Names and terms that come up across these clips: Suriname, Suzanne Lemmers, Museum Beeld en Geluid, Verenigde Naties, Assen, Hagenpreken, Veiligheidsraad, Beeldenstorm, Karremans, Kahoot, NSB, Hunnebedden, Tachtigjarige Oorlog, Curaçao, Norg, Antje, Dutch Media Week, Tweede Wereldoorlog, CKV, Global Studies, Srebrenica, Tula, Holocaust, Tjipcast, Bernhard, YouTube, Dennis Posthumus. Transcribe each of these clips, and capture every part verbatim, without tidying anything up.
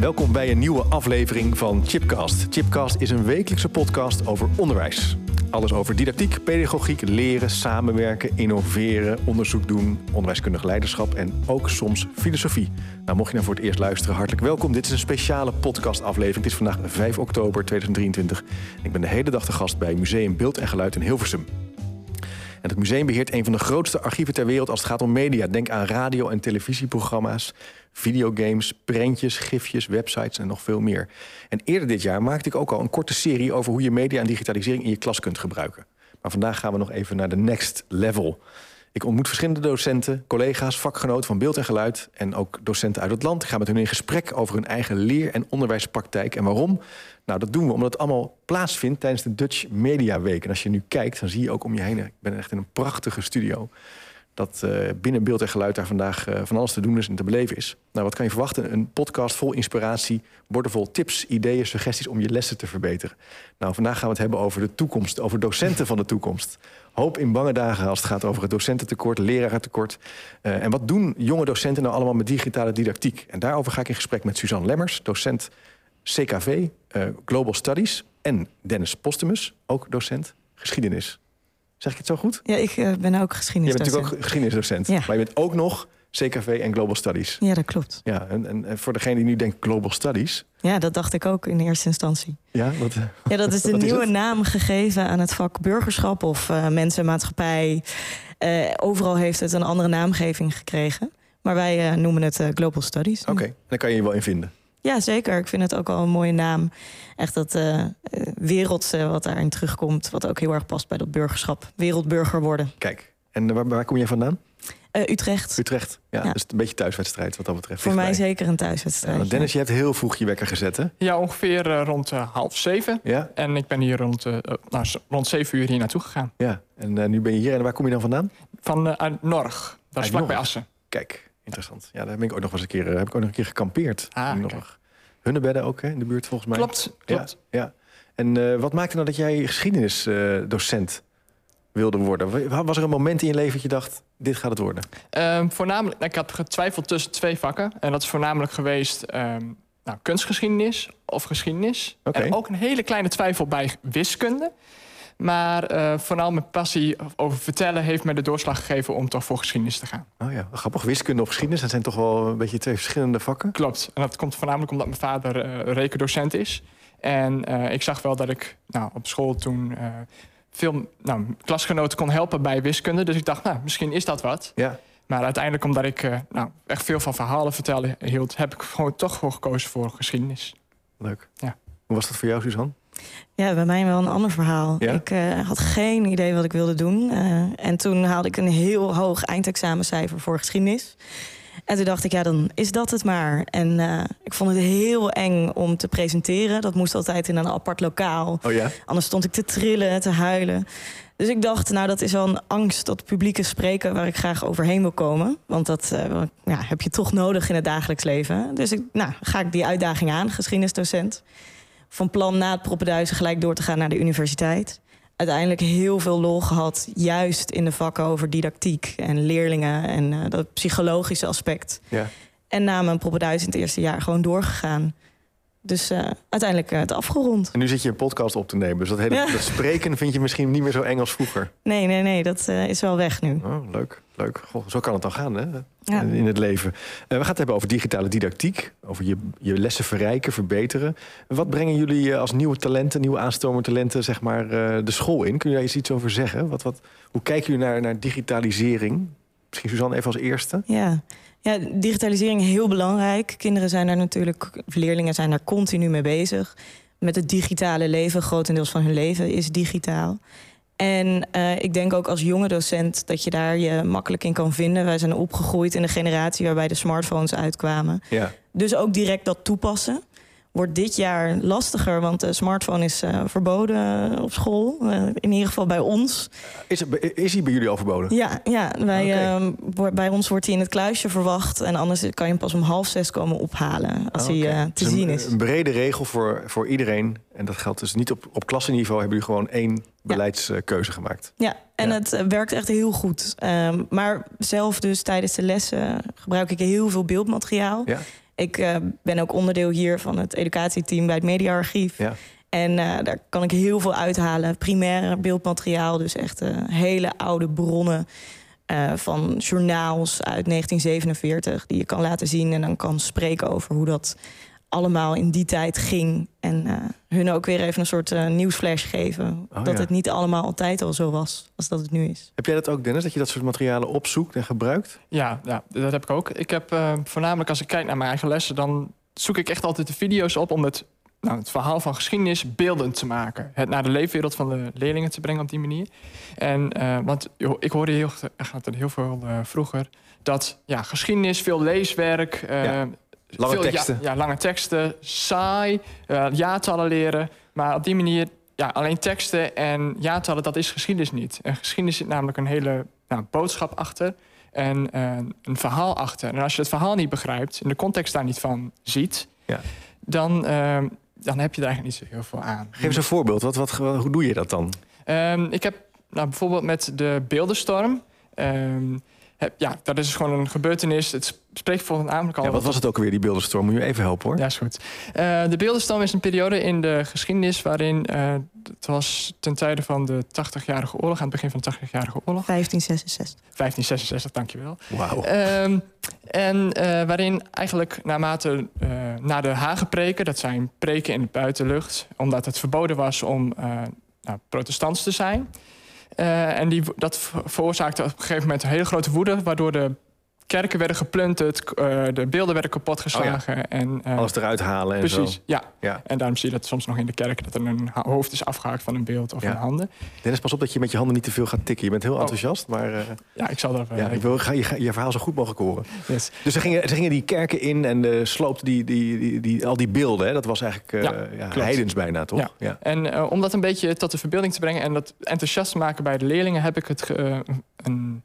Welkom bij een nieuwe aflevering van Tjipcast. Tjipcast is een wekelijkse podcast over onderwijs. Alles over didactiek, pedagogiek, leren, samenwerken, innoveren, onderzoek doen, onderwijskundig leiderschap en ook soms filosofie. Nou, mocht je nou voor het eerst luisteren, hartelijk welkom. Dit is een speciale podcastaflevering. Het is vandaag vijf oktober tweeduizend drieëntwintig. Ik ben de hele dag de gast bij Museum Beeld en Geluid in Hilversum. En het museum beheert een van de grootste archieven ter wereld als het gaat om media. Denk aan radio- en televisieprogramma's, videogames, prentjes, gifjes, websites en nog veel meer. En eerder dit jaar maakte ik ook al een korte serie over hoe je media en digitalisering in je klas kunt gebruiken. Maar vandaag gaan we nog even naar de next level. Ik ontmoet verschillende docenten, collega's, vakgenoten van Beeld en Geluid en ook docenten uit het land. Ik ga met hun in gesprek over hun eigen leer- en onderwijspraktijk. En waarom? Nou, dat doen we omdat het allemaal plaatsvindt tijdens de Dutch Media Week. En als je nu kijkt, dan zie je ook om je heen, ik ben echt in een prachtige studio, dat uh, binnen Beeld en Geluid daar vandaag uh, van alles te doen is en te beleven is. Nou, wat kan je verwachten? Een podcast vol inspiratie, borden vol tips, ideeën, suggesties om je lessen te verbeteren. Nou, vandaag gaan we het hebben over de toekomst, over docenten van de toekomst. Hoop in bange dagen als het gaat over het docententekort, lerarentekort. Uh, en wat doen jonge docenten nou allemaal met digitale didactiek? En daarover ga ik in gesprek met Suzanne Lemmers, docent C K V, uh, Global Studies, en Dennis Posthumus, ook docent geschiedenis. Zeg ik het zo goed? Ja, ik uh, ben ook geschiedenisdocent. Je bent natuurlijk ook geschiedenisdocent. Ja. Maar je bent ook nog C K V en Global Studies. Ja, dat klopt. Ja, en, en, en voor degene die nu denkt Global Studies... Ja, dat dacht ik ook in eerste instantie. Ja, wat, ja dat is een nieuwe is naam gegeven aan het vak burgerschap of uh, mensen, maatschappij. Uh, overal heeft het een andere naamgeving gekregen. Maar wij uh, noemen het uh, Global Studies. Oké, okay. Daar kan je je wel in vinden. Ja, zeker. Ik vind het ook al een mooie naam. Echt dat uh, wereldse wat daarin terugkomt, wat ook heel erg past bij dat burgerschap. Wereldburger worden. Kijk, en waar, waar kom jij vandaan? Uh, Utrecht. Utrecht, ja, ja. Dus een beetje thuiswedstrijd wat dat betreft. Voor mij zeker een thuiswedstrijd. Ja, Dennis, ja. Je hebt heel vroeg je wekker gezet, hè? Ja, ongeveer uh, rond uh, half zeven. Ja. En ik ben hier rond, uh, nou, rond zeven uur hier naartoe gegaan. Ja, en uh, nu ben je hier. En waar kom je dan vandaan? Van uh, Norg. Dat is vlakbij Assen. Kijk. Interessant. Ja, daar ben ik ook nog eens een keer, heb ik ook nog een keer gekampeerd. Ah, in Norg. Hunnebedden ook, hè, in de buurt volgens mij. Klopt, klopt. Ja, ja. En uh, wat maakte nou dat jij geschiedenisdocent uh, wilde worden? Was er een moment in je leven dat je dacht, dit gaat het worden? Um, voornamelijk, ik had getwijfeld tussen twee vakken. En dat is voornamelijk geweest um, nou, kunstgeschiedenis of geschiedenis. Okay. En ook een hele kleine twijfel bij wiskunde. Maar uh, vooral mijn passie over vertellen heeft mij de doorslag gegeven om toch voor geschiedenis te gaan. Oh ja, grappig. Wiskunde of geschiedenis, dat zijn toch wel een beetje twee verschillende vakken? Klopt. En dat komt voornamelijk omdat mijn vader uh, rekendocent is. En uh, ik zag wel dat ik nou, op school toen uh, veel nou, klasgenoten kon helpen bij wiskunde. Dus ik dacht, nou, misschien is dat wat. Ja. Maar uiteindelijk, omdat ik uh, nou, echt veel van verhalen vertellen hield, heb ik gewoon toch voor gekozen voor geschiedenis. Leuk. Ja. Hoe was dat voor jou, Suzanne? Ja, bij mij wel een ander verhaal. Ja? Ik uh, had geen idee wat ik wilde doen. Uh, en toen haalde ik een heel hoog eindexamencijfer voor geschiedenis. En toen dacht ik, ja, dan is dat het maar. En uh, ik vond het heel eng om te presenteren. Dat moest altijd in een apart lokaal. Oh ja? Anders stond ik te trillen, te huilen. Dus ik dacht, nou, dat is wel een angst, dat publieke spreken waar ik graag overheen wil komen. Want dat uh, ja, heb je toch nodig in het dagelijks leven. Dus ik, nou, ga ik die uitdaging aan, geschiedenisdocent. Van plan na het proppenduizen gelijk door te gaan naar de universiteit. Uiteindelijk heel veel lol gehad, juist in de vakken over didactiek en leerlingen en uh, dat psychologische aspect. Ja. En na mijn proppenduizen in het eerste jaar gewoon doorgegaan. Dus uh, uiteindelijk uh, het afgerond. En nu zit je een podcast op te nemen, dus dat hele ja. dat spreken vind je misschien niet meer zo eng als vroeger. Nee, nee, nee, dat uh, is wel weg nu. Oh, leuk, leuk. Goh, zo kan het dan gaan, hè? Ja. In het leven. Uh, we gaan het hebben over digitale didactiek, over je, je lessen verrijken, verbeteren. Wat brengen jullie uh, als nieuwe talenten, nieuwe aanstomertalenten, zeg maar, uh, de school in? Kun je daar eens iets over zeggen? Wat, wat, hoe kijken jullie naar, naar digitalisering? Misschien Suzanne even als eerste. Ja. Ja, digitalisering is heel belangrijk. Kinderen zijn daar natuurlijk, leerlingen zijn daar continu mee bezig. Met het digitale leven, grotendeels van hun leven is digitaal. En uh, ik denk ook als jonge docent dat je daar je makkelijk in kan vinden. Wij zijn opgegroeid in een generatie waarbij de smartphones uitkwamen. Ja. Dus ook direct dat toepassen wordt dit jaar lastiger, want de smartphone is uh, verboden op school. Uh, in ieder geval bij ons. Is, het, is die bij jullie al verboden? Ja, ja wij, okay. uh, bij ons wordt hij in het kluisje verwacht. En anders kan je hem pas om half zes komen ophalen als okay. hij uh, te dus zien een, is. Een brede regel voor, voor iedereen. En dat geldt dus niet op, op klassenniveau. Hebben jullie gewoon één beleidskeuze ja. gemaakt. Ja, en ja. het werkt echt heel goed. Um, maar zelf dus tijdens de lessen gebruik ik heel veel beeldmateriaal. Ja. Ik uh, ben ook onderdeel hier van het educatieteam bij het Mediaarchief. Ja. En uh, daar kan ik heel veel uithalen. Primair beeldmateriaal, dus echt uh, hele oude bronnen uh, van journaals uit negentien zevenenveertig... die je kan laten zien en dan kan spreken over hoe dat allemaal in die tijd ging. En uh, hun ook weer even een soort uh, nieuwsflash geven. Oh, dat ja. het niet allemaal altijd al zo was, als dat het nu is. Heb jij dat ook, Dennis, dat je dat soort materialen opzoekt en gebruikt? Ja, ja, dat heb ik ook. Ik heb uh, voornamelijk, als ik kijk naar mijn eigen lessen, dan zoek ik echt altijd de video's op om het, nou, het verhaal van geschiedenis beeldend te maken. Het naar de leefwereld van de leerlingen te brengen op die manier. En, uh, want ik hoorde heel, heel veel uh, vroeger dat ja, geschiedenis, veel leeswerk... Uh, ja. Lange veel, teksten. Ja, ja, lange teksten, saai, uh, jaartallen leren. Maar op die manier, ja, alleen teksten en jaartallen, dat is geschiedenis niet. En geschiedenis zit namelijk een hele nou, boodschap achter en uh, een verhaal achter. En als je het verhaal niet begrijpt en de context daar niet van ziet... Ja. Dan, uh, dan heb je er eigenlijk niet zo heel veel aan. Geef eens een voorbeeld. Wat, wat, hoe doe je dat dan? Um, ik heb nou, bijvoorbeeld met de Beeldenstorm... Um, Ja, dat is gewoon een gebeurtenis. Het spreekt voor een aantal... Ja, wat was het ook alweer, die Beeldenstorm? Moet je even helpen, hoor. Ja, is goed. Uh, de Beeldenstorm is een periode in de geschiedenis waarin... Uh, het was ten tijde van de Tachtigjarige Oorlog, aan het begin van de Tachtigjarige Oorlog. vijftien zesenzestig. vijftien zesenzestig, dankjewel. Wauw. Uh, en uh, waarin eigenlijk naarmate uh, na de Hagenpreken... dat zijn preken in de buitenlucht... omdat het verboden was om uh, nou, protestants te zijn... Uh, en die, dat veroorzaakte op een gegeven moment een hele grote woede... waardoor de kerken werden geplunderd, uh, de beelden werden kapotgeslagen. Oh ja. en, uh, Alles eruit halen en precies, zo. Precies, ja. ja. En daarom zie je dat soms nog in de kerk... dat er een hoofd is afgehaakt van een beeld of ja. een handen. Dennis, pas op dat je met je handen niet te veel gaat tikken. Je bent heel oh. enthousiast, maar... Uh, ja, ik zal daarvan... Ja, ik wil ga, je, ga, je verhaal zo goed mogelijk horen. Yes. Dus ze gingen, ze gingen die kerken in en uh, sloopten die, die, die, die, al die beelden. Hè? Dat was eigenlijk uh, ja, ja, heidens bijna, toch? Ja. Ja. En uh, om dat een beetje tot de verbeelding te brengen... en dat enthousiast te maken bij de leerlingen... heb ik het uh, een...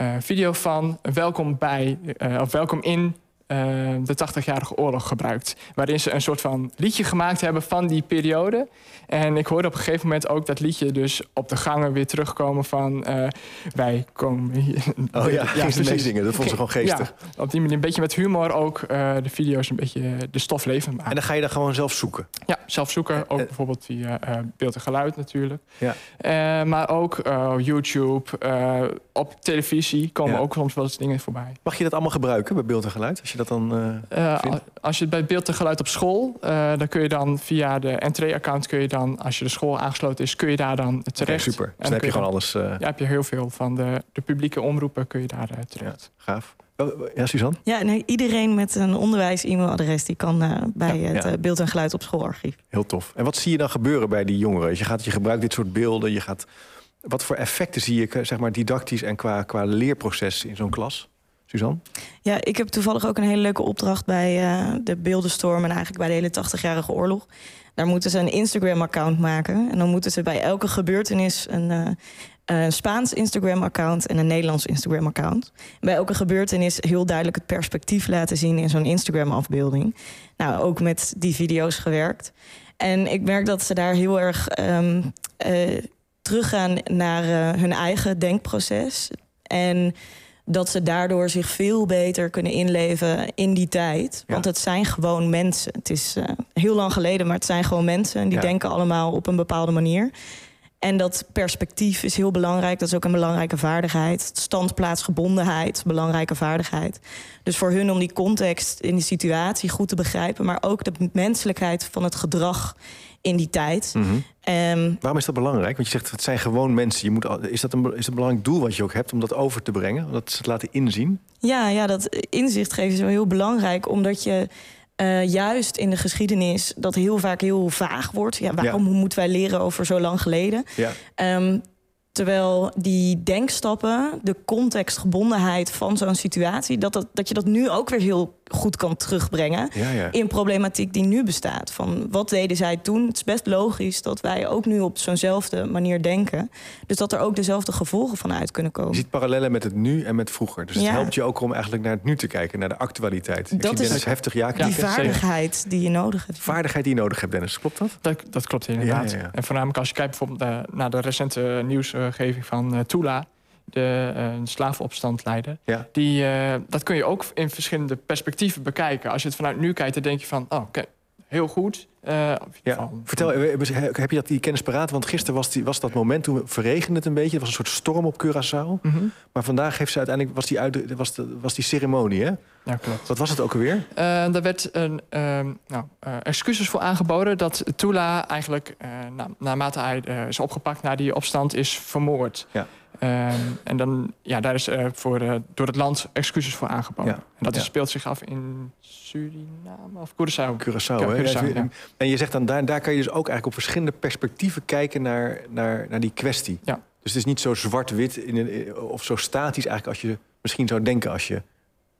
Uh, video van welkom bij, uh, of welkom in uh, de Tachtigjarige Oorlog gebruikt. Waarin ze een soort van liedje gemaakt hebben van die periode. En ik hoorde op een gegeven moment ook dat liedje dus op de gangen weer terugkomen van... Uh, wij komen hier... Oh ja, ja, ze meezingen, dat vond ze gewoon geestig. Ja, op die manier een beetje met humor ook uh, de video's een beetje de stof levend maken. En dan ga je daar gewoon zelf zoeken? Ja, zelf zoeken. Ook uh, bijvoorbeeld via uh, beeld en geluid natuurlijk. Ja. Uh, maar ook uh, YouTube, uh, op televisie komen ja. ook soms wel eens dingen voorbij. Mag je dat allemaal gebruiken bij beeld en geluid? Als je dat dan uh, uh, vindt? Als je het bij beeld en geluid op school... Uh, dan kun je dan via de entree-account kun je dan... als je de school aangesloten is, kun je daar dan terecht. Ja, super. Dus dan, dan heb je gewoon dan, alles... Uh... Ja, heb je heel veel van de, de publieke omroepen kun je daar uh, terecht. Ja, gaaf. Ja, Suzanne? Ja, nee, iedereen met een onderwijs-e-mailadres... die kan uh, bij ja, het ja. Beeld en Geluid op Schoolarchief. Heel tof. En wat zie je dan gebeuren bij die jongeren? Dus je, gaat, je gebruikt dit soort beelden. Je gaat, wat voor effecten zie je zeg maar, didactisch en qua, qua leerproces in zo'n klas? Suzanne? Ja, ik heb toevallig ook een hele leuke opdracht... bij uh, de Beeldenstorm en eigenlijk bij de hele Tachtigjarige Oorlog... Daar moeten ze een Instagram-account maken. En dan moeten ze bij elke gebeurtenis een, uh, een Spaans Instagram-account... en een Nederlands Instagram-account. Bij elke gebeurtenis heel duidelijk het perspectief laten zien... in zo'n Instagram-afbeelding. Nou, ook met die video's gewerkt. En ik merk dat ze daar heel erg um, uh, teruggaan naar uh, hun eigen denkproces. En dat ze daardoor zich veel beter kunnen inleven in die tijd. Want ja. het zijn gewoon mensen. Het is uh, heel lang geleden, maar het zijn gewoon mensen. En die ja. denken allemaal op een bepaalde manier. En dat perspectief is heel belangrijk. Dat is ook een belangrijke vaardigheid. Standplaatsgebondenheid, belangrijke vaardigheid. Dus voor hun om die context in die situatie goed te begrijpen... maar ook de menselijkheid van het gedrag in die tijd. Mm-hmm. um, Waarom is dat belangrijk? Want je zegt, het zijn gewoon mensen. Je moet, is dat een, is dat een belangrijk doel wat je ook hebt om dat over te brengen? Dat ze het laten inzien? Ja, ja, dat inzicht geven is wel heel belangrijk, omdat je... Uh, juist in de geschiedenis dat heel vaak heel vaag wordt. Ja, waarom ja. moeten wij leren over zo lang geleden? Ja. Um, terwijl die denkstappen, de contextgebondenheid van zo'n situatie... Dat, dat, dat je dat nu ook weer heel goed kan terugbrengen... Ja, ja. in problematiek die nu bestaat. Van wat deden zij toen? Het is best logisch dat wij ook nu op zo'nzelfde manier denken. Dus dat er ook dezelfde gevolgen van uit kunnen komen. Je ziet parallellen met het nu en met vroeger. Dus ja. het helpt je ook om eigenlijk naar het nu te kijken, naar de actualiteit. Ik dat zie is heftig ja die vaardigheid die je nodig hebt. Vaardigheid die je nodig hebt, Dennis. Klopt dat? Dat, dat klopt inderdaad. Ja, ja, ja. En voornamelijk als je kijkt bijvoorbeeld naar de recente nieuws... geving van uh, Tula. de uh, slavenopstand leidde. Ja. Die, uh, dat kun je ook in verschillende perspectieven bekijken. Als je het vanuit nu kijkt, dan denk je van... oh, okay, heel goed. Uh, ja. van... Vertel, heb je dat, die kennis paraat? Want gisteren was, die, was dat moment, toen verregende het een beetje. Er was een soort storm op Curaçao. Mm-hmm. Maar vandaag heeft ze uiteindelijk, was die, uit, was de, was die ceremonie, hè? Ja, klopt. Wat was het ook alweer? Uh, daar werd een, uh, nou, uh, excuses voor aangeboden dat Tula eigenlijk... Uh, na, naarmate hij uh, is opgepakt na die opstand, is vermoord. Ja. Uh, en dan, ja, daar is uh, voor, uh, door het land excuses voor aangeboden. Ja. En dat ja. speelt zich af in Suriname of Curaçao. Curaçao, Curaçao, Curaçao ja. Ja. En je zegt dan, daar, daar kan je dus ook eigenlijk op verschillende perspectieven kijken naar, naar, naar die kwestie. Ja. Dus het is niet zo zwart-wit in een, of zo statisch eigenlijk als je misschien zou denken als je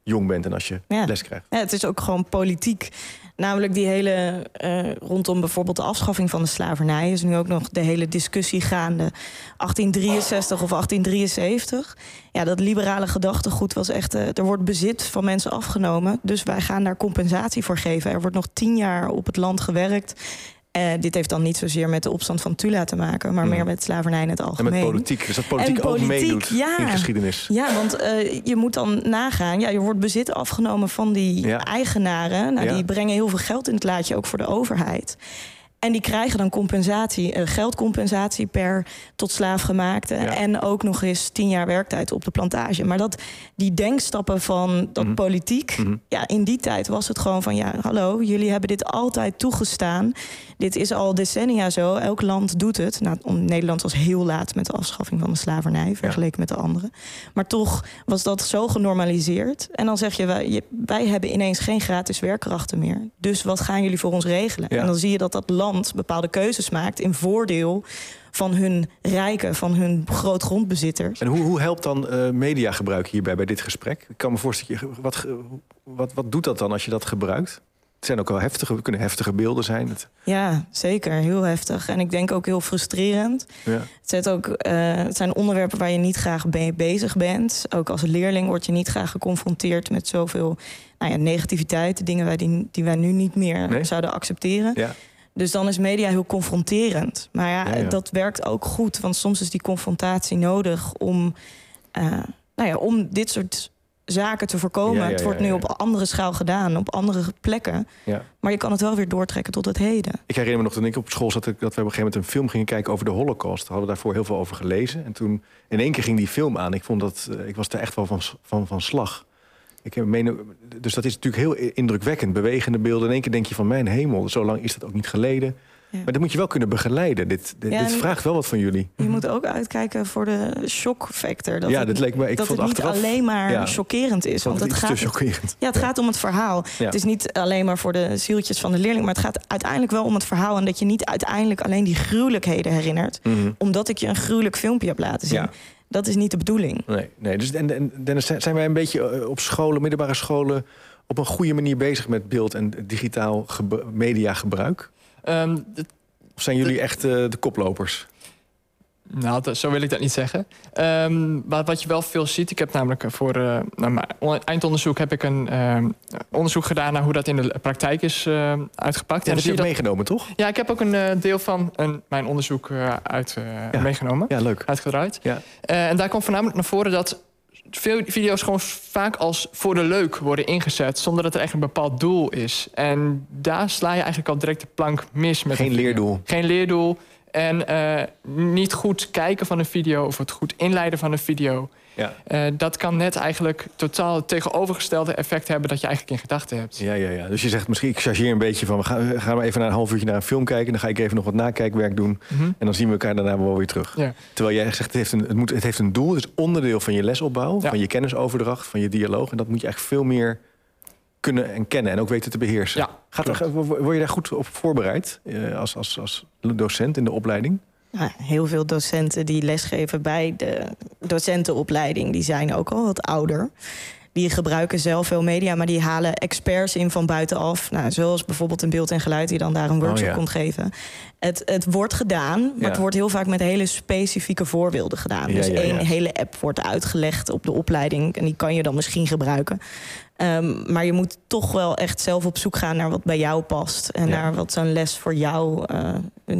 jong bent en als je ja. les krijgt. Ja, het is ook gewoon politiek. Namelijk die hele, uh, rondom bijvoorbeeld de afschaffing van de slavernij... is nu ook nog de hele discussie gaande. achttien drieënzestig of achttien drieënzeventig. Ja, dat liberale gedachtegoed was echt... Uh, er wordt bezit van mensen afgenomen, dus wij gaan daar compensatie voor geven. Er wordt nog tien jaar op het land gewerkt. Uh, dit heeft dan niet zozeer met de opstand van Tula te maken... maar mm. meer met slavernij in het algemeen. En met politiek, dus dat politiek, politiek ook meedoet ja. in geschiedenis. Ja, want uh, je moet dan nagaan... Ja, je wordt bezit afgenomen van die ja. eigenaren. Nou, ja. Die brengen heel veel geld in het laadje, ook voor de overheid. En die krijgen dan compensatie, uh, geldcompensatie per tot slaafgemaakte... Ja. en ook nog eens tien jaar werktijd op de plantage. Maar dat, die denkstappen van dat mm-hmm. politiek... Mm-hmm. ja, in die tijd was het gewoon van... ja, hallo, jullie hebben dit altijd toegestaan. Dit is al decennia zo, elk land doet het. Nou, Nederland was heel laat met de afschaffing van de slavernij... vergeleken ja. met de anderen. Maar toch was dat zo genormaliseerd. En dan zeg je, wij, wij hebben ineens geen gratis werkkrachten meer. Dus wat gaan jullie voor ons regelen? Ja. En dan zie je dat dat land... bepaalde keuzes maakt in voordeel van hun rijken, van hun grootgrondbezitters. En hoe, hoe helpt dan uh, mediagebruik hierbij bij dit gesprek? Ik kan me voorstellen, wat, wat, wat doet dat dan als je dat gebruikt? Het zijn ook wel heftige, kunnen heftige beelden zijn. Het... Ja, zeker. Heel heftig. En ik denk ook heel frustrerend. Ja. Het, zet ook, uh, het zijn onderwerpen waar je niet graag mee bezig bent. Ook als leerling word je niet graag geconfronteerd met zoveel nou ja, negativiteit. Dingen wij die, die wij nu niet meer nee? zouden accepteren. Ja. Dus dan is media heel confronterend. Maar ja, ja, ja, dat werkt ook goed. Want soms is die confrontatie nodig om, uh, nou ja, om dit soort zaken te voorkomen. Ja, ja, het wordt ja, ja, nu ja. op andere schaal gedaan, op andere plekken. Ja. Maar je kan het wel weer doortrekken tot het heden. Ik herinner me nog dat ik op school zat... dat we op een gegeven moment een film gingen kijken over de Holocaust. We hadden daarvoor heel veel over gelezen. En toen in één keer ging die film aan. Ik vond dat, uh, ik was er echt wel van, van, van slag. Ik meen, dus dat is natuurlijk heel indrukwekkend. Bewegende beelden. In één keer denk je van mijn hemel, zo lang is dat ook niet geleden. Ja. Maar dat moet je wel kunnen begeleiden. Dit, dit, ja, dit vraagt wel wat van jullie. Je moet ook uitkijken voor de shockfactor. Dat ja, het, dat leek me, ik dat vond het niet achteraf, alleen maar chockerend ja, is. Want het, het, gaat, het, ja, het ja. gaat om het verhaal. Ja. Het is niet alleen maar voor de zieltjes van de leerling... maar het gaat uiteindelijk wel om het verhaal... en dat je niet uiteindelijk alleen die gruwelijkheden herinnert... Mm-hmm. omdat ik je een gruwelijk filmpje heb laten zien... Ja. Dat is niet de bedoeling. Nee, nee. Dus en, en Dennis, zijn wij een beetje op scholen, middelbare scholen... op een goede manier bezig met beeld en digitaal gebe- mediagebruik? Um, de, of zijn jullie de, echt uh, de koplopers? Nou, dat, zo wil ik dat niet zeggen. Um, wat, wat je wel veel ziet... Ik heb namelijk voor uh, mijn eindonderzoek heb ik een uh, onderzoek gedaan... naar hoe dat in de praktijk is uh, uitgepakt. Ja, en dat heb je ook dat... meegenomen, toch? Ja, ik heb ook een uh, deel van een, mijn onderzoek uh, uit, uh, ja. meegenomen. Ja, leuk. Uitgedraaid. Ja. Uh, en daar komt voornamelijk naar voren dat... veel video's gewoon vaak als voor de leuk worden ingezet... zonder dat er echt een bepaald doel is. En daar sla je eigenlijk al direct de plank mis. Met Geen leerdoel. Geen leerdoel. En uh, niet goed kijken van een video of het goed inleiden van een video. Ja. Uh, dat kan net eigenlijk totaal het tegenovergestelde effect hebben... dat je eigenlijk in gedachten hebt. Ja, ja, ja. Dus je zegt misschien, ik chargeer een beetje van... we gaan, we gaan even naar een half uurtje naar een film kijken... dan ga ik even nog wat nakijkwerk doen... Mm-hmm. en dan zien we elkaar daarna wel weer terug. Ja. Terwijl jij zegt, het heeft, een, het, moet, het heeft een doel. Het is onderdeel van je lesopbouw, ja. van je kennisoverdracht... van je dialoog. En dat moet je echt veel meer kunnen en kennen... en ook weten te beheersen. Ja, Gaat er, word je daar goed op voorbereid eh, als, als, als docent in de opleiding? Ja, heel veel docenten die lesgeven bij de docentenopleiding... die zijn ook al wat ouder. Die gebruiken zelf veel media, maar die halen experts in van buitenaf. Nou, zoals bijvoorbeeld een Beeld en Geluid die dan daar een workshop oh, ja. komt geven. Het, het wordt gedaan, maar ja. het wordt heel vaak met hele specifieke voorbeelden gedaan. Ja, dus ja, één ja. hele app wordt uitgelegd op de opleiding... en die kan je dan misschien gebruiken. Um, maar je moet toch wel echt zelf op zoek gaan naar wat bij jou past... en ja. naar wat zo'n les voor jou uh,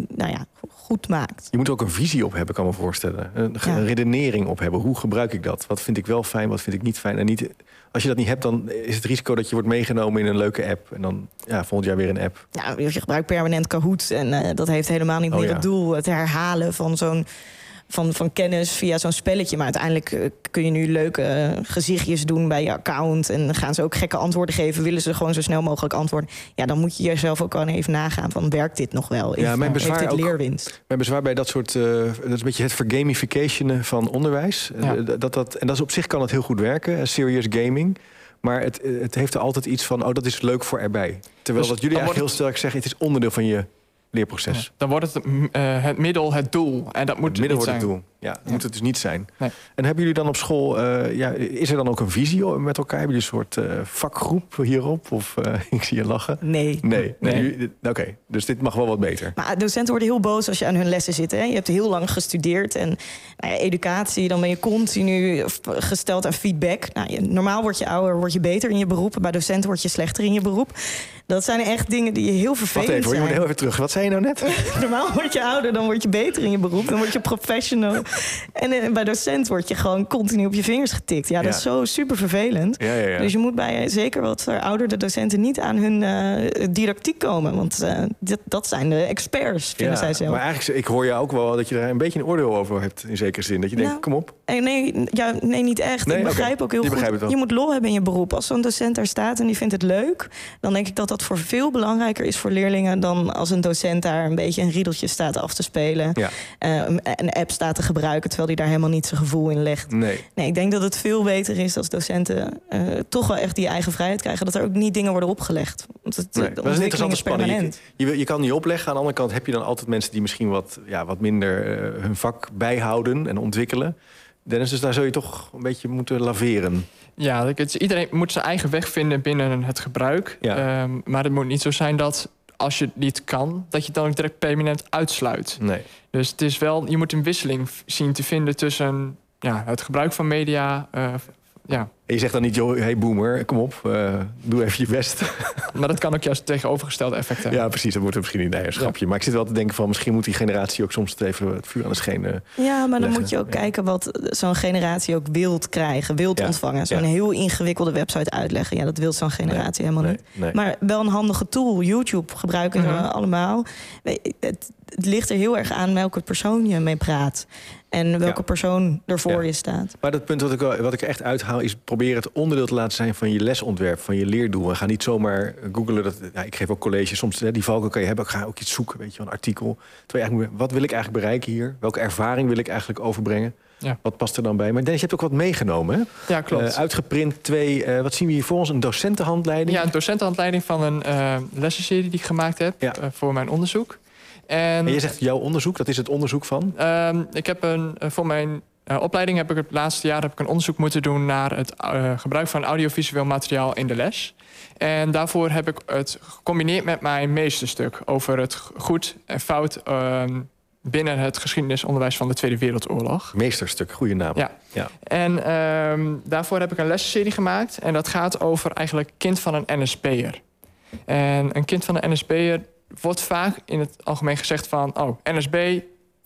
nou ja, goed maakt. Je moet ook een visie op hebben, kan ik me voorstellen. Een ja. redenering op hebben. Hoe gebruik ik dat? Wat vind ik wel fijn, wat vind ik niet fijn? En niet, als je dat niet hebt, dan is het risico dat je wordt meegenomen in een leuke app. En dan ja, volgend jaar weer een app. Ja, je gebruikt permanent Kahoot. En uh, dat heeft helemaal niet meer oh, ja. het doel. Het herhalen van zo'n... Van, van kennis via zo'n spelletje. Maar uiteindelijk kun je nu leuke uh, gezichtjes doen bij je account. En gaan ze ook gekke antwoorden geven. Willen ze gewoon zo snel mogelijk antwoorden. Ja, dan moet je jezelf ook gewoon even nagaan. Van, werkt dit nog wel? Ja, mijn bezwaar heeft dit leerwinst? Mijn bezwaar bij dat soort... Uh, dat is een beetje het vergamificationen van onderwijs. Ja. Uh, dat, dat, en dat is op zich kan het heel goed werken. Uh, serious gaming. Maar het, het heeft er altijd iets van... Oh, dat is leuk voor erbij. Terwijl dus, dat jullie eigenlijk heel sterk zeggen... Het is onderdeel van je... leerproces. Ja, dan wordt het uh, het middel het doel. En dat moet het middel niet wordt zijn. Het doel. Ja, dat ja. moet het dus niet zijn. Nee. En hebben jullie dan op school... Uh, ja, is er dan ook een visie met elkaar? Hebben jullie een soort uh, vakgroep hierop? Of uh, ik zie je lachen. Nee. Nee. nee. nee. Oké, okay. Dus dit mag wel wat beter. Maar docenten worden heel boos als je aan hun lessen zit. Hè? Je hebt heel lang gestudeerd. En nou ja, educatie, dan ben je continu gesteld aan feedback. Nou, je, normaal word je ouder, word je beter in je beroep. Bij docenten word je slechter in je beroep. Dat zijn echt dingen die je heel vervelend zijn. Wacht even, hoor, je moet heel even terug. Wat zei je nou net? Normaal word je ouder, dan word je beter in je beroep. Dan word je professional. En bij docent word je gewoon continu op je vingers getikt. Ja, dat ja. is zo super vervelend. Ja, ja, ja. Dus je moet bij zeker wat oudere docenten niet aan hun uh, didactiek komen. Want uh, dat, dat zijn de experts, vinden ja, zij zelf. Maar eigenlijk, ik hoor jou ook wel dat je daar een beetje een oordeel over hebt. In zekere zin, dat je nou, denkt, kom op. Nee, ja, nee niet echt. Nee, ik begrijp okay. ook heel die goed. Je moet lol hebben in je beroep. Als zo'n docent daar staat en die vindt het leuk... dan denk ik dat dat voor veel belangrijker is voor leerlingen... dan als een docent daar een beetje een riedeltje staat af te spelen. Ja. Uh, een app staat te gebruiken, terwijl die daar helemaal niet zijn gevoel in legt. Nee, nee ik denk dat het veel beter is als docenten uh, toch wel echt die eigen vrijheid krijgen. Dat er ook niet dingen worden opgelegd. Want het, nee, dat is een interessante spanning. Je, je, je kan niet opleggen. Aan de andere kant heb je dan altijd mensen die misschien wat, ja, wat minder uh, hun vak bijhouden en ontwikkelen. Dennis, dus daar zou je toch een beetje moeten laveren. Ja, iedereen moet zijn eigen weg vinden binnen het gebruik. Ja. Um, maar het moet niet zo zijn dat als je het niet kan... dat je het dan ook direct permanent uitsluit. Nee. Dus het is wel, je moet een wisseling zien te vinden tussen ja, het gebruik van media... Uh, ja. En je zegt dan niet, joh, hey boomer, kom op, uh, doe even je best. Maar dat kan ook juist tegenovergestelde effect hebben. Ja, precies, dat wordt er misschien niet naar een schapje. Ja. Maar ik zit wel te denken van, misschien moet die generatie ook soms even het vuur aan de schenen uh, Ja, maar dan leggen. Moet je ook ja. kijken wat zo'n generatie ook wilt krijgen, wilt ja. ontvangen. Zo'n ja. heel ingewikkelde website uitleggen, ja, dat wil zo'n generatie nee. helemaal nee. niet. Nee. Maar wel een handige tool, YouTube gebruiken we uh-huh. allemaal. Het, het ligt er heel erg aan welke persoon je mee praat. En welke ja. persoon er voor ja. je staat. Maar dat punt wat ik, wat ik echt uithaal is... probeer het onderdeel te laten zijn van je lesontwerp, van je leerdoel. En ga niet zomaar googlen. Dat, ja, ik geef ook colleges, soms hè, die valken kan je hebben. Ik ga ook iets zoeken, weet je, een artikel. Terwijl je eigenlijk, wat wil ik eigenlijk bereiken hier? Welke ervaring wil ik eigenlijk overbrengen? Ja. Wat past er dan bij? Maar Dennis, je hebt ook wat meegenomen, hè? Ja, klopt. Uh, uitgeprint twee, uh, wat zien we hier voor ons? Een docentenhandleiding? Ja, een docentenhandleiding van een uh, lessenserie die ik gemaakt heb ja. uh, voor mijn onderzoek. En, en je zegt jouw onderzoek, dat is het onderzoek van? Uh, ik heb een, uh, voor mijn uh, opleiding heb ik het laatste jaar heb ik een onderzoek moeten doen naar het uh, gebruik van audiovisueel materiaal in de les. En daarvoor heb ik het gecombineerd met mijn meesterstuk over het goed en fout uh, binnen het geschiedenisonderwijs van de Tweede Wereldoorlog. Meesterstuk, goede naam. Ja. ja. En uh, daarvoor heb ik een lesserie gemaakt en dat gaat over eigenlijk kind van een N S B'er. En een kind van een N S B'er wordt vaak in het algemeen gezegd van... oh, N S B,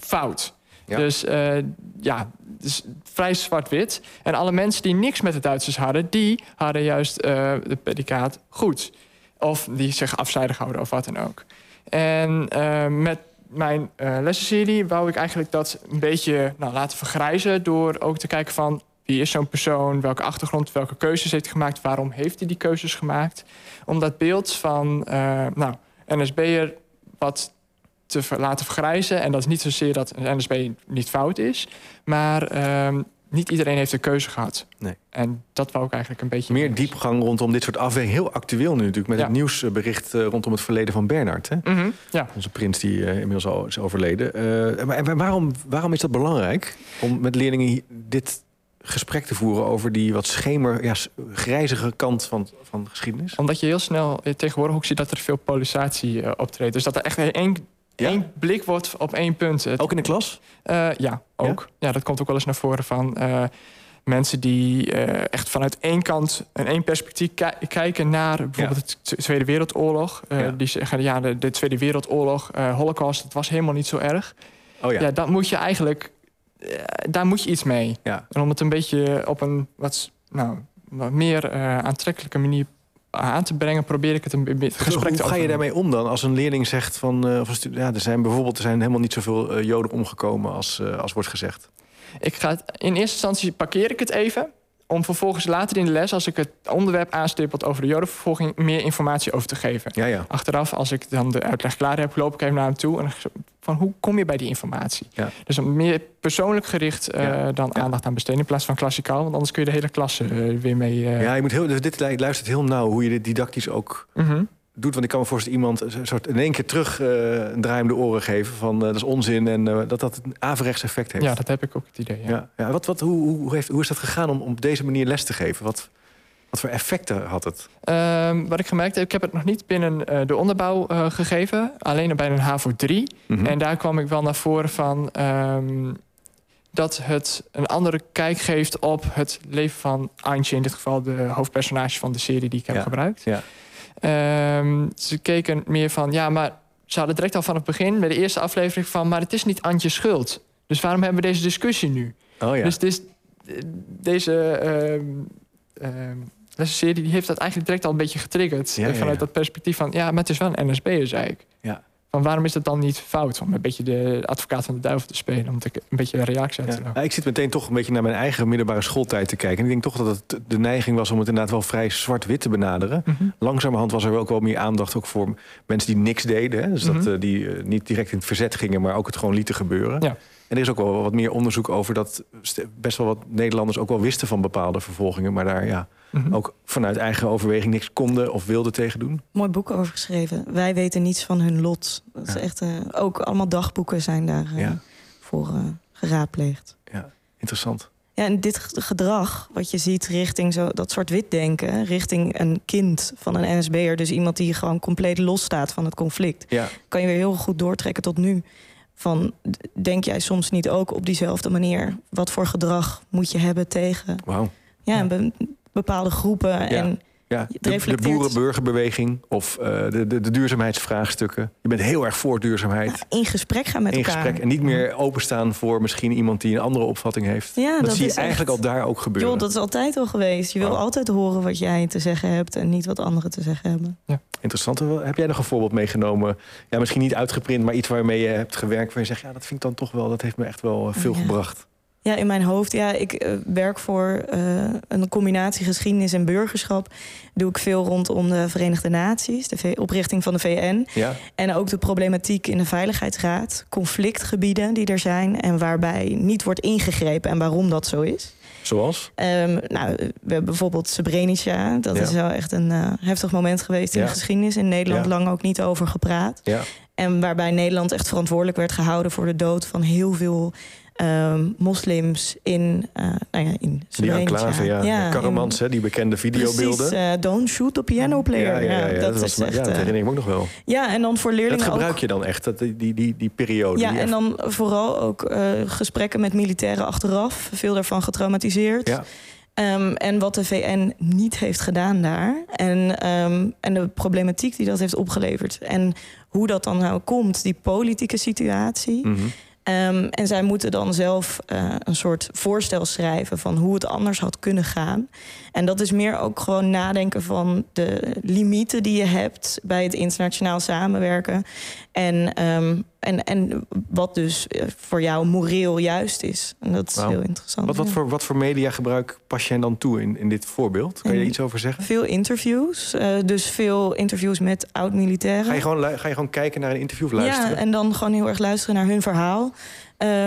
fout. Ja. Dus uh, ja, dus vrij zwart-wit. En alle mensen die niks met de Duitsers hadden... die hadden juist uh, de predicaat goed. Of die zich afzijdig houden of wat dan ook. En uh, met mijn uh, lessenserie wou ik eigenlijk dat een beetje nou, laten vergrijzen... door ook te kijken van wie is zo'n persoon... welke achtergrond, welke keuzes heeft gemaakt... waarom heeft hij die keuzes gemaakt. Om dat beeld van... Uh, nou, N S B'er wat te ver, laten vergrijzen. En dat is niet zozeer dat een N S B niet fout is. Maar uh, niet iedereen heeft een keuze gehad. Nee. En dat wou ik eigenlijk een beetje... Meer anders. Diepgang rondom dit soort afwegingen. Heel actueel nu natuurlijk. Met ja. het nieuwsbericht rondom het verleden van Bernhard. Hè? Mm-hmm, ja. Onze prins die uh, inmiddels al is overleden. Uh, maar, en waarom, waarom is dat belangrijk? Om met leerlingen dit... gesprek te voeren over die wat schemer, ja, grijzige kant van, van geschiedenis? Omdat je heel snel tegenwoordig ook ziet dat er veel polarisatie uh, optreedt. Dus dat er echt één, ja. één blik wordt op één punt. Ook in de klas? Uh, ja, ook. Ja? ja, dat komt ook wel eens naar voren van... Uh, mensen die uh, echt vanuit één kant en één perspectief k- kijken naar bijvoorbeeld ja. de Tweede Wereldoorlog. Uh, ja. Die zeggen, ja, de, de Tweede Wereldoorlog, uh, Holocaust, dat was helemaal niet zo erg. Oh ja. Ja, dat moet je eigenlijk, uh, daar moet je iets mee. Ja. En om het een beetje op een wat, nou, wat meer uh, aantrekkelijke manier aan te brengen, probeer ik het een beetje gesprek te openen. Hoe ga je daarmee om dan? Als een leerling zegt van, uh, of een stu- ja, er zijn bijvoorbeeld er zijn helemaal niet zoveel uh, Joden omgekomen als, uh, als wordt gezegd. Ik ga het, in eerste instantie parkeer ik het even, om vervolgens later in de les, als ik het onderwerp aanstippelt over de Jodenvervolging, meer informatie over te geven. Ja, ja. Achteraf, als ik dan de uitleg klaar heb, loop ik even naar hem toe en van hoe kom je bij die informatie? Ja. Dus meer persoonlijk gericht uh, ja. dan ja. aandacht aan besteden in plaats van klassikaal, want anders kun je de hele klas uh, weer mee. Uh... Ja, je moet heel, dus dit luistert heel nauw hoe je dit didactisch ook. Mm-hmm. doet, want ik kan me voorstellen iemand een soort in één keer terug uh, een draai om de oren geven van uh, dat is onzin en uh, dat dat een averechts effect heeft. Ja, dat heb ik ook het idee. Ja. Ja, ja, wat, wat, hoe, hoe, heeft, hoe is dat gegaan om op deze manier les te geven? Wat, wat voor effecten had het? Um, wat ik gemerkt heb, ik heb het nog niet binnen uh, de onderbouw uh, gegeven, alleen bij een H A V O drie. Mm-hmm. En daar kwam ik wel naar voren van um, dat het een andere kijk geeft op het leven van Antje, in dit geval de hoofdpersonage van de serie die ik heb ja. gebruikt. Ja. Um, ze keken meer van, ja, maar ze hadden direct al van het begin bij de eerste aflevering van, maar het is niet Antjes schuld. Dus waarom hebben we deze discussie nu? Oh ja. Dus dit, deze uh, uh, lesserie die heeft dat eigenlijk direct al een beetje getriggerd. Ja, ja, ja. Vanuit dat perspectief van, ja, maar het is wel een N S B'er, zei ik. Ja. Van waarom is dat dan niet fout? Om een beetje de advocaat van de duivel te spelen. Om te, een beetje een reactie uit te lopen. Ja, ik zit meteen toch een beetje naar mijn eigen middelbare schooltijd te kijken. En ik denk toch dat het de neiging was om het inderdaad wel vrij zwart-wit te benaderen. Mm-hmm. Langzamerhand was er ook wel meer aandacht ook voor mensen die niks deden. Hè? Dus mm-hmm. dat uh, die uh, niet direct in het verzet gingen, maar ook het gewoon lieten gebeuren. Ja. En er is ook wel wat meer onderzoek over dat best wel wat Nederlanders ook wel wisten van bepaalde vervolgingen. Maar daar ja, mm-hmm. ook vanuit eigen overweging niks konden of wilden tegen doen. Mooi boek over geschreven. Wij weten niets van hun lot. Dat ja. is echt, uh, ook allemaal dagboeken zijn daarvoor ja. uh, uh, geraadpleegd. Ja, interessant. Ja, en dit gedrag wat je ziet richting zo, dat zwart-wit denken, richting een kind van een N S B'er, dus iemand die gewoon compleet losstaat van het conflict, ja. kan je weer heel goed doortrekken tot nu. Van, denk jij soms niet ook op diezelfde manier? Wat voor gedrag moet je hebben tegen wow. ja, be- bepaalde groepen? Ja. En ja. De, reflecteert... de boerenburgerbeweging of uh, de, de, de duurzaamheidsvraagstukken. Je bent heel erg voor duurzaamheid. Nou, in gesprek gaan met in elkaar. Gesprek en niet meer openstaan voor misschien iemand die een andere opvatting heeft. Ja, dat, dat zie je eigenlijk echt al daar ook gebeuren. Joh, dat is altijd al geweest. Je wow. wil altijd horen wat jij te zeggen hebt en niet wat anderen te zeggen hebben. Ja. Interessant. Heb jij nog een voorbeeld meegenomen? Ja, misschien niet uitgeprint, maar iets waarmee je hebt gewerkt, waar je zegt, ja, dat vind ik dan toch wel, dat heeft me echt wel veel ja. gebracht. Ja, in mijn hoofd. Ja, ik uh, werk voor uh, een combinatie geschiedenis en burgerschap. Doe ik veel rondom de Verenigde Naties, de v- oprichting van de V N. Ja. En ook de problematiek in de Veiligheidsraad. Conflictgebieden die er zijn en waarbij niet wordt ingegrepen en waarom dat zo is. Zoals? Um, nou, we hebben bijvoorbeeld Srebrenica. Dat ja. is wel echt een uh, heftig moment geweest ja. in de geschiedenis. In Nederland ja. lang ook niet over gepraat. Ja. En waarbij Nederland echt verantwoordelijk werd gehouden voor de dood van heel veel Um, moslims in, uh, nou ja, in Srebrenica. Die enclave, ja. ja, ja Karremans, die bekende videobeelden. Precies, uh, don't shoot the piano player. Ja, ja, ja, ja, ja, dat, dat, was, is echt, ja, dat herinner ik me ook nog wel. Ja, en dan voor leerlingen dat gebruik je dan echt, dat, die, die, die, die periode. Ja, die en echt... dan vooral ook uh, gesprekken met militairen achteraf. Veel daarvan getraumatiseerd. Ja. Um, en wat de V N niet heeft gedaan daar. En, um, en de problematiek die dat heeft opgeleverd. En hoe dat dan nou komt, die politieke situatie. Mm-hmm. Um, en zij moeten dan zelf uh, een soort voorstel schrijven van hoe het anders had kunnen gaan. En dat is meer ook gewoon nadenken van de limieten die je hebt bij het internationaal samenwerken. En, um, en, en wat dus voor jou moreel juist is. En dat is wow. heel interessant. Wat, wat, ja. voor, wat voor mediagebruik pas jij dan toe in, in dit voorbeeld? Kan en je iets over zeggen? Veel interviews. Uh, dus veel interviews met oud-militairen. Ga je, gewoon, ga je gewoon kijken naar een interview of luisteren? Ja, en dan gewoon heel erg luisteren naar hun verhaal.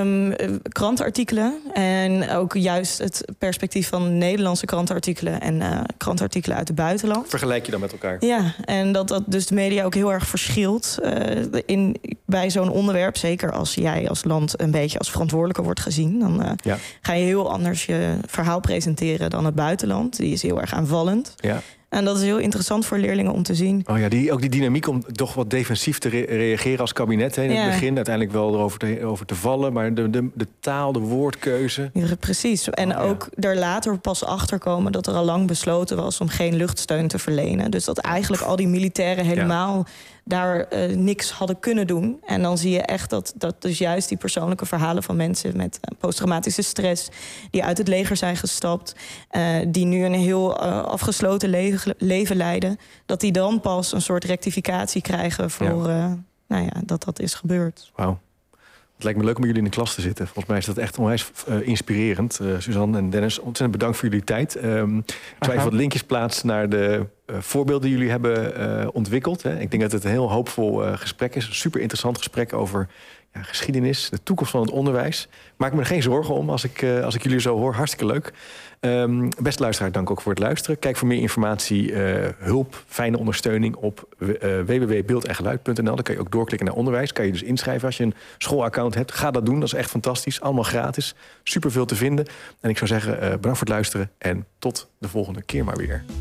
Um, krantenartikelen en ook juist het perspectief van Nederlandse krantenartikelen en uh, krantenartikelen uit het buitenland. Vergelijk je dan met elkaar? Ja, en dat dat dus de media ook heel erg verschilt uh, in, bij zo'n onderwerp. Zeker als jij als land een beetje als verantwoordelijke wordt gezien, dan uh, ja. ga je heel anders je verhaal presenteren dan het buitenland. Die is heel erg aanvallend. Ja. En dat is heel interessant voor leerlingen om te zien. Oh ja, die, ook die dynamiek om toch wat defensief te re- reageren als kabinet. Hè, in ja. het begin uiteindelijk wel erover te, over te vallen. Maar de, de, de taal, de woordkeuze. Ja, precies. En oh, ook ja. er later pas achterkomen dat er al lang besloten was om geen luchtsteun te verlenen. Dus dat eigenlijk al die militairen helemaal ja. daar uh, niks hadden kunnen doen. En dan zie je echt dat, dat dus juist die persoonlijke verhalen van mensen met posttraumatische stress, die uit het leger zijn gestapt, uh, die nu een heel uh, afgesloten leven leven leiden, dat die dan pas een soort rectificatie krijgen voor ja. Uh, nou ja, dat dat is gebeurd. Wauw. Het lijkt me leuk om jullie in de klas te zitten. Volgens mij is dat echt onwijs uh, inspirerend. Uh, Suzanne en Dennis, ontzettend bedankt voor jullie tijd. Um, ik zal even wat linkjes plaatsen naar de uh, voorbeelden die jullie hebben uh, ontwikkeld. Hè. Ik denk dat het een heel hoopvol uh, gesprek is. Een super interessant gesprek over ja, geschiedenis, de toekomst van het onderwijs. Maak me er geen zorgen om als ik, uh, als ik jullie zo hoor. Hartstikke leuk. Um, beste luisteraar, dank ook voor het luisteren. Kijk voor meer informatie, uh, hulp, fijne ondersteuning op uh, w w w punt beeld en geluid punt n l. Dan kan je ook doorklikken naar onderwijs. Kan je dus inschrijven als je een schoolaccount hebt. Ga dat doen, dat is echt fantastisch. Allemaal gratis, superveel te vinden. En ik zou zeggen, uh, bedankt voor het luisteren en tot de volgende keer maar weer.